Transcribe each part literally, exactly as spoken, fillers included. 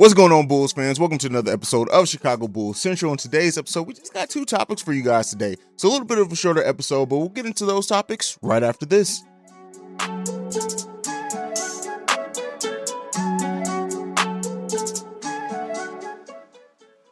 What's going on, Bulls fans? Welcome to another episode of Chicago Bulls Central. In today's episode, we just got two topics for you guys today. It's a little bit of a shorter episode, but we'll get into those topics right after this.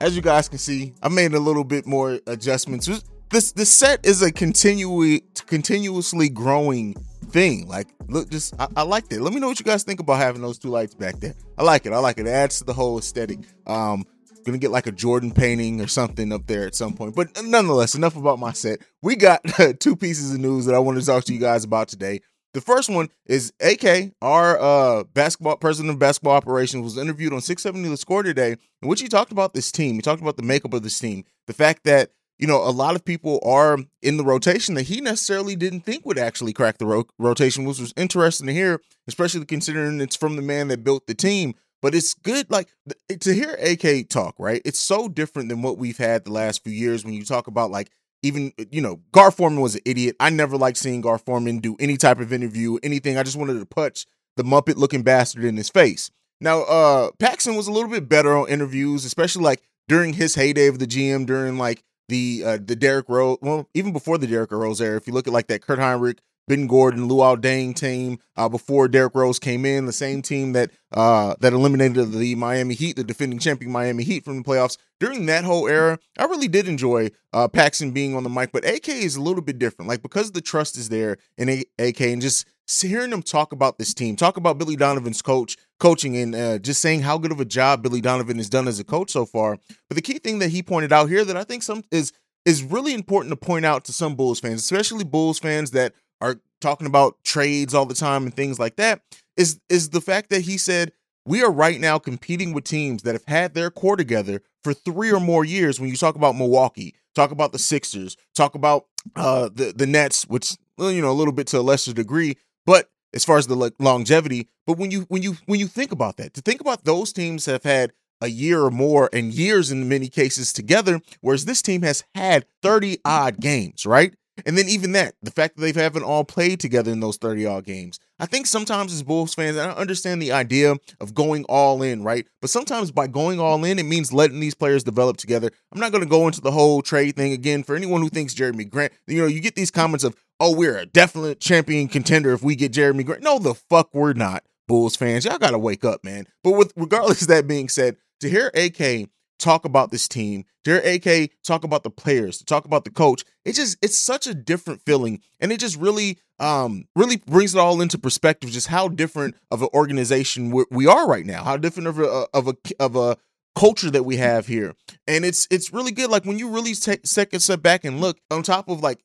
As you guys can see, I made a little bit more adjustments. This this set is a continually continuously growing thing. Like, look, just I, I liked it. Let me know what you guys think about having those two lights back there. I like it. I like it. It adds to the whole aesthetic. Um, gonna get like a Jordan painting or something up there at some point. But nonetheless, enough about my set. We got uh, two pieces of news that I wanted to talk to you guys about today. The first one is A K, our uh, basketball president of basketball operations, was interviewed on six seventy The Score today, in which he talked about this team. He talked about the makeup of this team, the fact that, you know, a lot of people are in the rotation that he necessarily didn't think would actually crack the ro- rotation, which was interesting to hear, especially considering it's from the man that built the team. But it's good, like, th- to hear A K talk, right? It's so different than what we've had the last few years when you talk about, like, even, you know, Gar Forman was an idiot. I never liked seeing Gar Forman do any type of interview, anything. I just wanted to punch the Muppet-looking bastard in his face. Now, uh, Paxson was a little bit better on interviews, especially, like, during his heyday of the G M, during, like, the uh, the Derrick Rose, well, even before the Derrick Rose era, if you look at, like, that Kurt Heinrich, Ben Gordon, Luol Deng team, uh, before Derrick Rose came in, the same team that uh, that eliminated the Miami Heat, the defending champion Miami Heat, from the playoffs. During that whole era, I really did enjoy uh, Paxson being on the mic, but A K is a little bit different. Like, because the trust is there in A K, and just hearing them talk about this team, talk about Billy Donovan's coach coaching, and uh, just saying how good of a job Billy Donovan has done as a coach so far. But the key thing that he pointed out here that I think some is is really important to point out to some Bulls fans, especially Bulls fans that are talking about trades all the time and things like that, is is the fact that he said, we are right now competing with teams that have had their core together for three or more years. When you talk about Milwaukee, talk about the Sixers, talk about uh, the, the Nets, which, you know, a little bit to a lesser degree, but as far as the le- longevity, but when you when you when you think about that, to think about those teams have had a year or more, and years in many cases together, whereas this team has had thirty odd games, right? And then even that, the fact that they haven't all played together in those thirty-odd games. I think sometimes as Bulls fans, I understand the idea of going all in, right? But sometimes by going all in, it means letting these players develop together. I'm not going to go into the whole trade thing again. For anyone who thinks Jeremy Grant, you know, you get these comments of, oh, we're a definite champion contender if we get Jeremy Grant. No, the fuck we're not, Bulls fans. Y'all got to wake up, man. But with regardless of that being said, to hear A K talk about this team, to hear A K talk about the players, to talk about the coach, It's just, it's such a different feeling, and it just really, um, really brings it all into perspective. Just how different of an organization we are right now, how different of a of a of a culture that we have here, and it's it's really good. Like, when you really take second step back and look, on top of, like,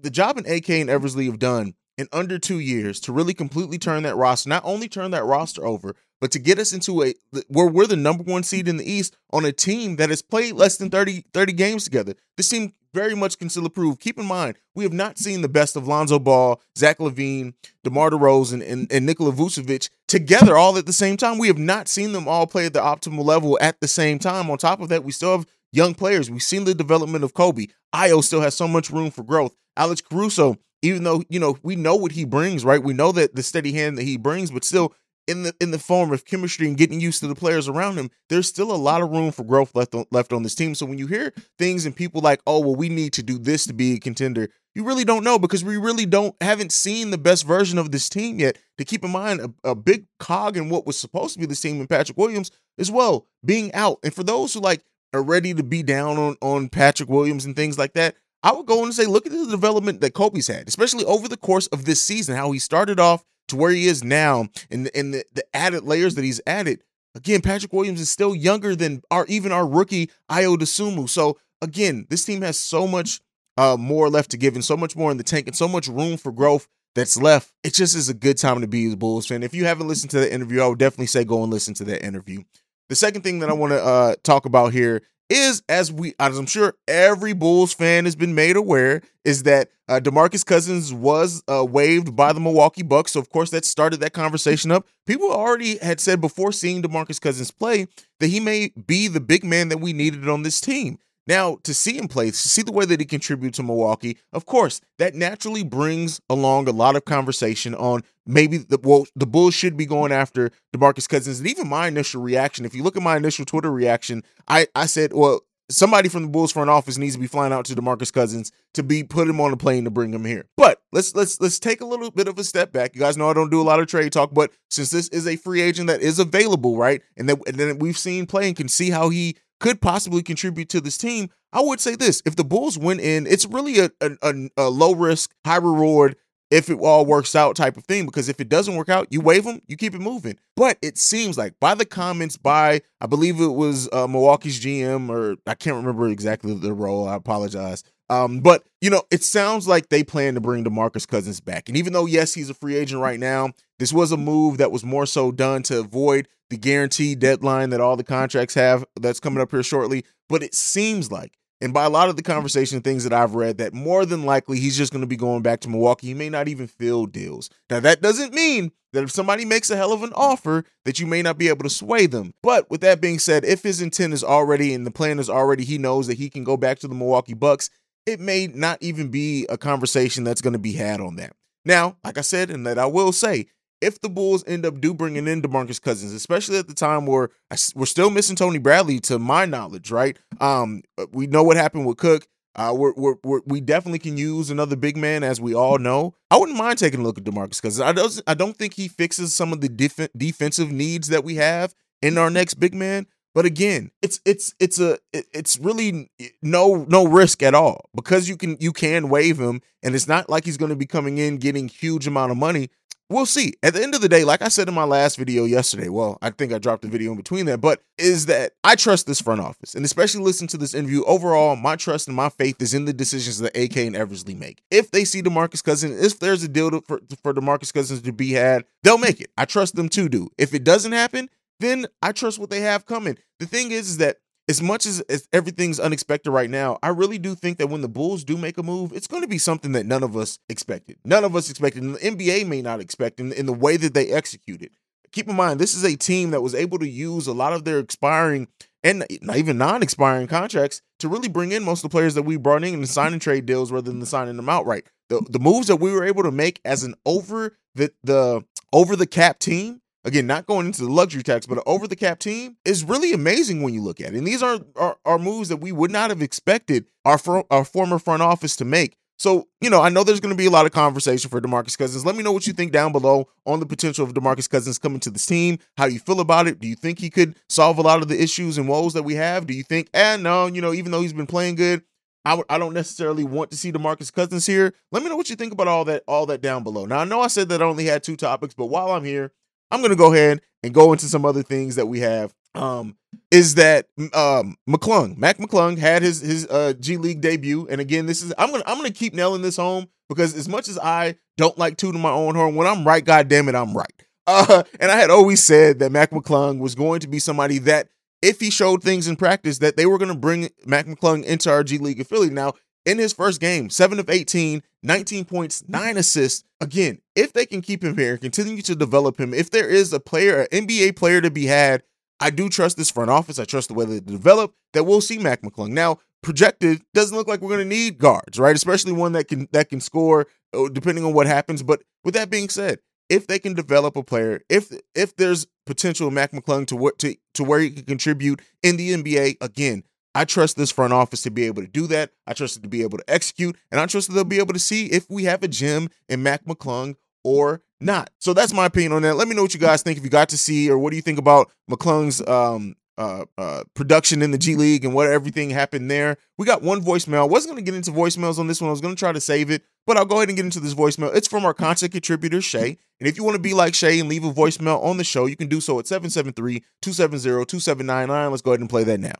the job in A K and Eversley have done in under two years to really completely turn that roster, not only turn that roster over, but to get us into a where we're the number one seed in the East on a team that has played less than thirty, thirty games together. This team very much can still improve. Keep in mind, we have not seen the best of Lonzo Ball, Zach LaVine, DeMar DeRozan, and, and Nikola Vucevic together all at the same time. We have not seen them all play at the optimal level at the same time. On top of that, we still have young players. We've seen the development of Kobe. Ayo still has so much room for growth. Alex Caruso, even though, you know, we know what he brings, right? We know that the steady hand that he brings, but still, in the in the form of chemistry and getting used to the players around him, there's still a lot of room for growth left on, left on this team. So when you hear things and people like, oh, well, we need to do this to be a contender, you really don't know, because we really don't haven't seen the best version of this team yet. To keep in mind, a, a big cog in what was supposed to be this team and Patrick Williams as well being out. And for those who, like, are ready to be down on, on Patrick Williams and things like that, I would go and say, look at the development that Kobe's had, especially over the course of this season, how he started off to where he is now, and the, and the, the added layers that he's added. Again, Patrick Williams is still younger than our even our rookie Ayo Dosunmu. So again, this team has so much uh, more left to give, and so much more in the tank, and so much room for growth that's left. It just is a good time to be a Bulls fan. If you haven't listened to that interview, I would definitely say go and listen to that interview. The second thing that I want to uh, talk about here is, as we, as I'm sure every Bulls fan has been made aware, is that uh, DeMarcus Cousins was uh, waived by the Milwaukee Bucks. So, of course, that started that conversation up. People already had said before seeing DeMarcus Cousins play that he may be the big man that we needed on this team. Now, to see him play, to see the way that he contributes to Milwaukee, of course, that naturally brings along a lot of conversation on maybe the, well, the Bulls should be going after DeMarcus Cousins. And even my initial reaction, if you look at my initial Twitter reaction, I, I said, well, somebody from the Bulls front office needs to be flying out to DeMarcus Cousins to be put him on a plane to bring him here. But let's let's let's take a little bit of a step back. You guys know I don't do a lot of trade talk, but since this is a free agent that is available, right, and that, and that we've seen play and can see how he could possibly contribute to this team, I would say this: if the Bulls went in, it's really a a, a low risk, high reward, if it all works out type of thing, because if it doesn't work out, you waive them, you keep it moving. But it seems like by the comments by, I believe it was uh, Milwaukee's G M, or I can't remember exactly the role, I apologize. Um, but, you know, it sounds like they plan to bring DeMarcus Cousins back. And even though, yes, he's a free agent right now, this was a move that was more so done to avoid the guarantee deadline that all the contracts have that's coming up here shortly. But it seems like, and by a lot of the conversation, things that I've read, that more than likely he's just going to be going back to Milwaukee. He may not even field deals. Now, that doesn't mean that if somebody makes a hell of an offer that you may not be able to sway them. But with that being said, if his intent is already and the plan is already, he knows that he can go back to the Milwaukee Bucks, it may not even be a conversation that's going to be had on that. Now, like I said, and that I will say, if the Bulls end up do bringing in DeMarcus Cousins, especially at the time where we're still missing Tony Bradley, to my knowledge, right? Um, we know what happened with Cook. Uh, we're, we're, we're, we definitely can use another big man, as we all know. I wouldn't mind taking a look at DeMarcus Cousins. I don't, I don't think he fixes some of the def- defensive needs that we have in our next big man. But again, it's it's it's a it's really no no risk at all, because you can you can waive him, and it's not like he's going to be coming in getting huge amount of money. We'll see. At the end of the day, like I said in my last video yesterday, well, I think I dropped a video in between that, but is that I trust this front office, and especially listen to this interview. Overall, my trust and my faith is in the decisions that A K and Eversley make. If they see DeMarcus Cousins, if there's a deal to, for, for DeMarcus Cousins to be had, they'll make it. I trust them to do. If it doesn't happen, then I trust what they have coming. The thing is, is that as much as, as everything's unexpected right now, I really do think that when the Bulls do make a move, it's going to be something that none of us expected. None of us expected, and the N B A may not expect in, in the way that they execute it. Keep in mind, this is a team that was able to use a lot of their expiring and not even non-expiring contracts to really bring in most of the players that we brought in in the sign and trade deals rather than the signing them outright. The, the moves that we were able to make as an over the, the over the cap team, again, not going into the luxury tax, but an over-the-cap team is really amazing when you look at it. And these are, are, are moves that we would not have expected our, fr- our former front office to make. So, you know, I know there's going to be a lot of conversation for DeMarcus Cousins. Let me know what you think down below on the potential of DeMarcus Cousins coming to this team, how you feel about it. Do you think he could solve a lot of the issues and woes that we have? Do you think, eh, no, you know, even though he's been playing good, I, w- I don't necessarily want to see DeMarcus Cousins here? Let me know what you think about all that, all that down below. Now, I know I said that I only had two topics, but while I'm here, I'm going to go ahead and go into some other things that we have. Um, is that um, McClung, Mac McClung had his his uh, G League debut. And again, this is I'm going to I'm going to keep nailing this home, because as much as I don't like tooting my own horn, when I'm right, God damn it, I'm right. Uh, and I had always said that Mac McClung was going to be somebody that if he showed things in practice, that they were going to bring Mac McClung into our G League affiliate. Now, in his first game, seven of eighteen, nineteen points, nine assists. Again, if they can keep him here and continue to develop him, if there is a player, an N B A player to be had, I do trust this front office. I trust the way they develop, that we'll see Mac McClung. Now, projected, doesn't look like we're going to need guards, right? Especially one that can that can score, depending on what happens. But with that being said, if they can develop a player, if if there's potential in Mac McClung to, to, to where he can contribute in the N B A, again, I trust this front office to be able to do that. I trust it to be able to execute, and I trust that they'll be able to see if we have a gem in Mac McClung or not. So that's my opinion on that. Let me know what you guys think. If you got to see, or what do you think about McClung's um, uh, uh, production in the G League and what everything happened there? We got one voicemail. I wasn't going to get into voicemails on this one. I was going to try to save it, but I'll go ahead and get into this voicemail. It's from our content contributor, Shay. And if you want to be like Shay and leave a voicemail on the show, you can do so at seven seven three, two seven zero, two seven nine nine. Let's go ahead and play that now.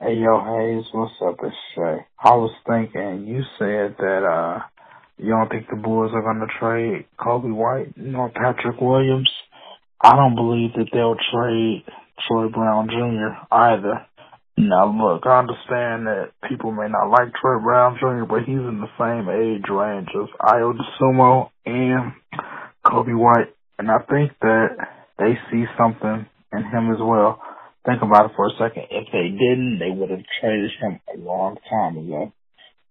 Hey, yo, Hayes, what's up? It's Shay. I was thinking, you said that uh, you don't think the Bulls are going to trade Kobe White nor Patrick Williams. I don't believe that they'll trade Troy Brown Junior either. Now, look, I understand that people may not like Troy Brown Junior, but he's in the same age range as Ayo Dosunmu and Kobe White, and I think that they see something in him as well. think about it for a second. If they didn't, they would have traded him a long time ago.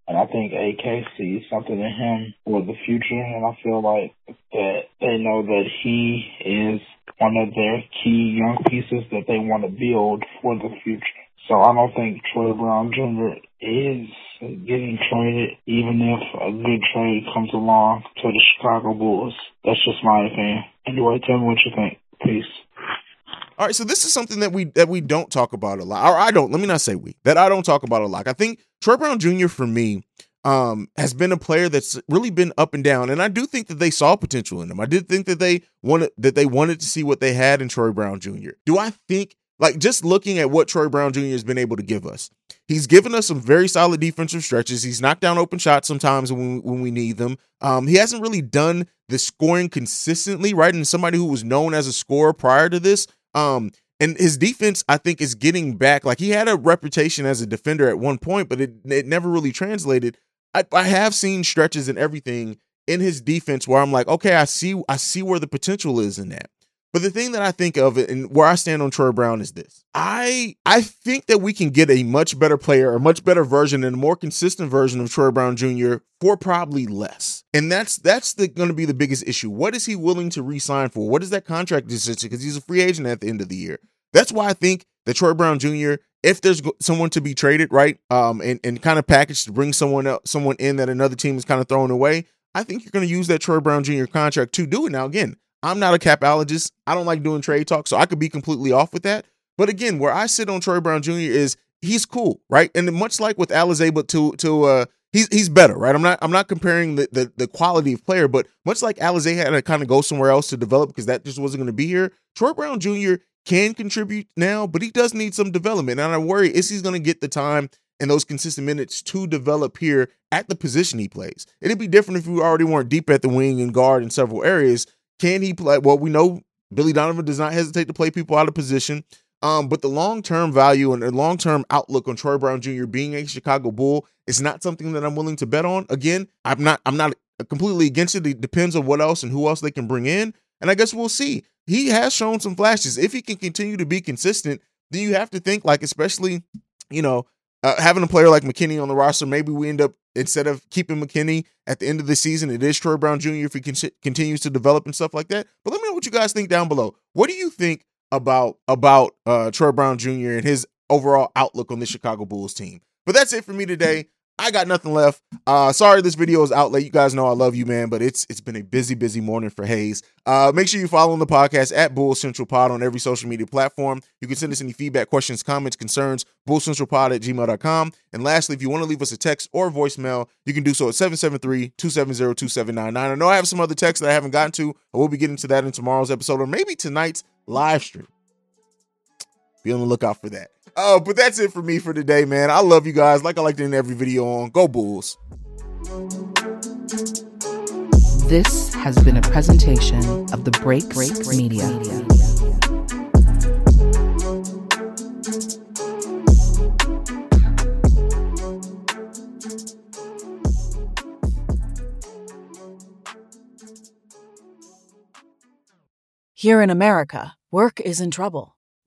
And I think A K sees something in him for the future, and I feel like that they know that he is one of their key young pieces that they want to build for the future. So I don't think Troy Brown Junior is getting traded, even if a good trade comes along to the Chicago Bulls. That's just my opinion. Anyway, tell me what you think. Peace. All right, so this is something that we that we don't talk about a lot. Or I don't, let me not say we, that I don't talk about a lot. I think Troy Brown Junior for me um, has been a player that's really been up and down, and I do think that they saw potential in him. I did think that they wanted that they wanted to see what they had in Troy Brown Junior Do I think, like, just looking at what Troy Brown Junior has been able to give us, he's given us some very solid defensive stretches. He's knocked down open shots sometimes when we, when we need them. Um, he hasn't really done the scoring consistently, right? And somebody who was known as a scorer prior to this. Um, and his defense, I think, is getting back. Like, he had a reputation as a defender at one point, but it, it never really translated. I, I have seen stretches and everything in his defense where I'm like, okay, I see, I see where the potential is in that. But the thing that I think of and where I stand on Troy Brown is this. I I think that we can get a much better player, a much better version, and a more consistent version of Troy Brown Junior for probably less. And that's that's going to be the biggest issue. What is he willing to re-sign for? What is that contract decision? Because he's a free agent at the end of the year. That's why I think that Troy Brown Junior, if there's someone to be traded, right, um, and, and kind of packaged to bring someone else, someone in that another team is kind of throwing away, I think you're going to use that Troy Brown Junior contract to do it. Now, again, I'm not a capologist. I don't like doing trade talk, so I could be completely off with that. But again, where I sit on Troy Brown Junior is he's cool, right? And much like with Alizé, but to to uh, he's he's better, right? I'm not I'm not comparing the, the the quality of player, but much like Alizé had to kind of go somewhere else to develop because that just wasn't going to be here. Troy Brown Junior can contribute now, but he does need some development, and I worry is he's going to get the time and those consistent minutes to develop here at the position he plays. It'd be different if we already weren't deep at the wing and guard in several areas. Can he play? Well, we know Billy Donovan does not hesitate to play people out of position, um, but the long-term value and the long-term outlook on Troy Brown Junior being a Chicago Bull is not something that I'm willing to bet on. Again, I'm not I'm not completely against it. It depends on what else and who else they can bring in, and I guess we'll see. He has shown some flashes. If he can continue to be consistent, then you have to think, like, especially, you know, uh, having a player like McKinney on the roster, maybe we end up, instead of keeping McKinney at the end of the season, it is Troy Brown Junior if he con- continues to develop and stuff like that. But let me know what you guys think down below. What do you think about about uh, Troy Brown Junior and his overall outlook on the Chicago Bulls team? But that's it for me today. I got nothing left. Uh, sorry this video is out late. You guys know I love you, man, but it's it's been a busy, busy morning for Hayes. Uh, make sure you follow the podcast at Bull Central Pod on every social media platform. You can send us any feedback, questions, comments, concerns, bullcentralpod at gmail dot com. And lastly, if you want to leave us a text or voicemail, you can do so at seven seven three, two seven zero, two seven nine nine. I know I have some other texts that I haven't gotten to. I will be getting to that in tomorrow's episode or maybe tonight's live stream. Be on the lookout for that. Oh, uh, but that's it for me for today, man. I love you guys. Like I like to end every video on. Go Bulls. This has been a presentation of the Break Break Media. Media. Here in America, work is in trouble.